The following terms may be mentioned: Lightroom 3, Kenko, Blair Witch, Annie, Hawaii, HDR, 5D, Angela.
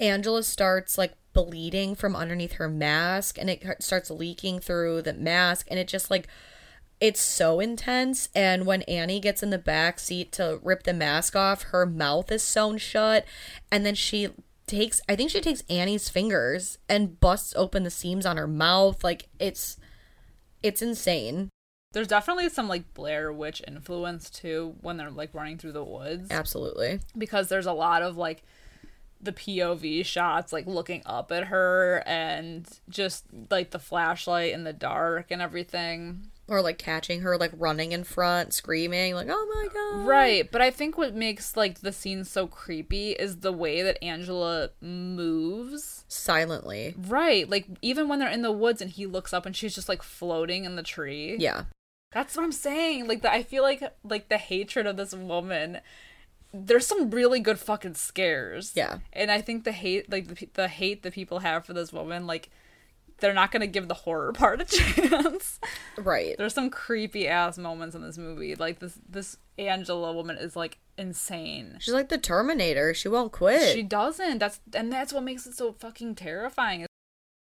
Angela starts like bleeding from underneath her mask, and it starts leaking through the mask, and it just like, it's so intense. And when Annie gets in the back seat to rip the mask off, her mouth is sewn shut, and then she takes Annie's fingers and busts open the seams on her mouth. Like, it's insane. There's definitely some, like, Blair Witch influence, too, when they're, like, running through the woods. Absolutely. Because there's a lot of, like, the POV shots, like, looking up at her and just, like, the flashlight in the dark and everything. Or, like, catching her, like, running in front, screaming, like, oh, my God. Right. But I think what makes, like, the scene so creepy is the way that Angela moves. Silently. Right. Like, even when they're in the woods and he looks up and she's just, like, floating in the tree. Yeah. That's what I'm saying. Like, I feel like the hatred of this woman, there's some really good fucking scares. Yeah. And I think the hate that people have for this woman, like, they're not going to give the horror part a chance. Right. There's some creepy ass moments in this movie. Like, this Angela woman is, like, insane. She's like the Terminator. She won't quit. She doesn't. That's what makes it so fucking terrifying.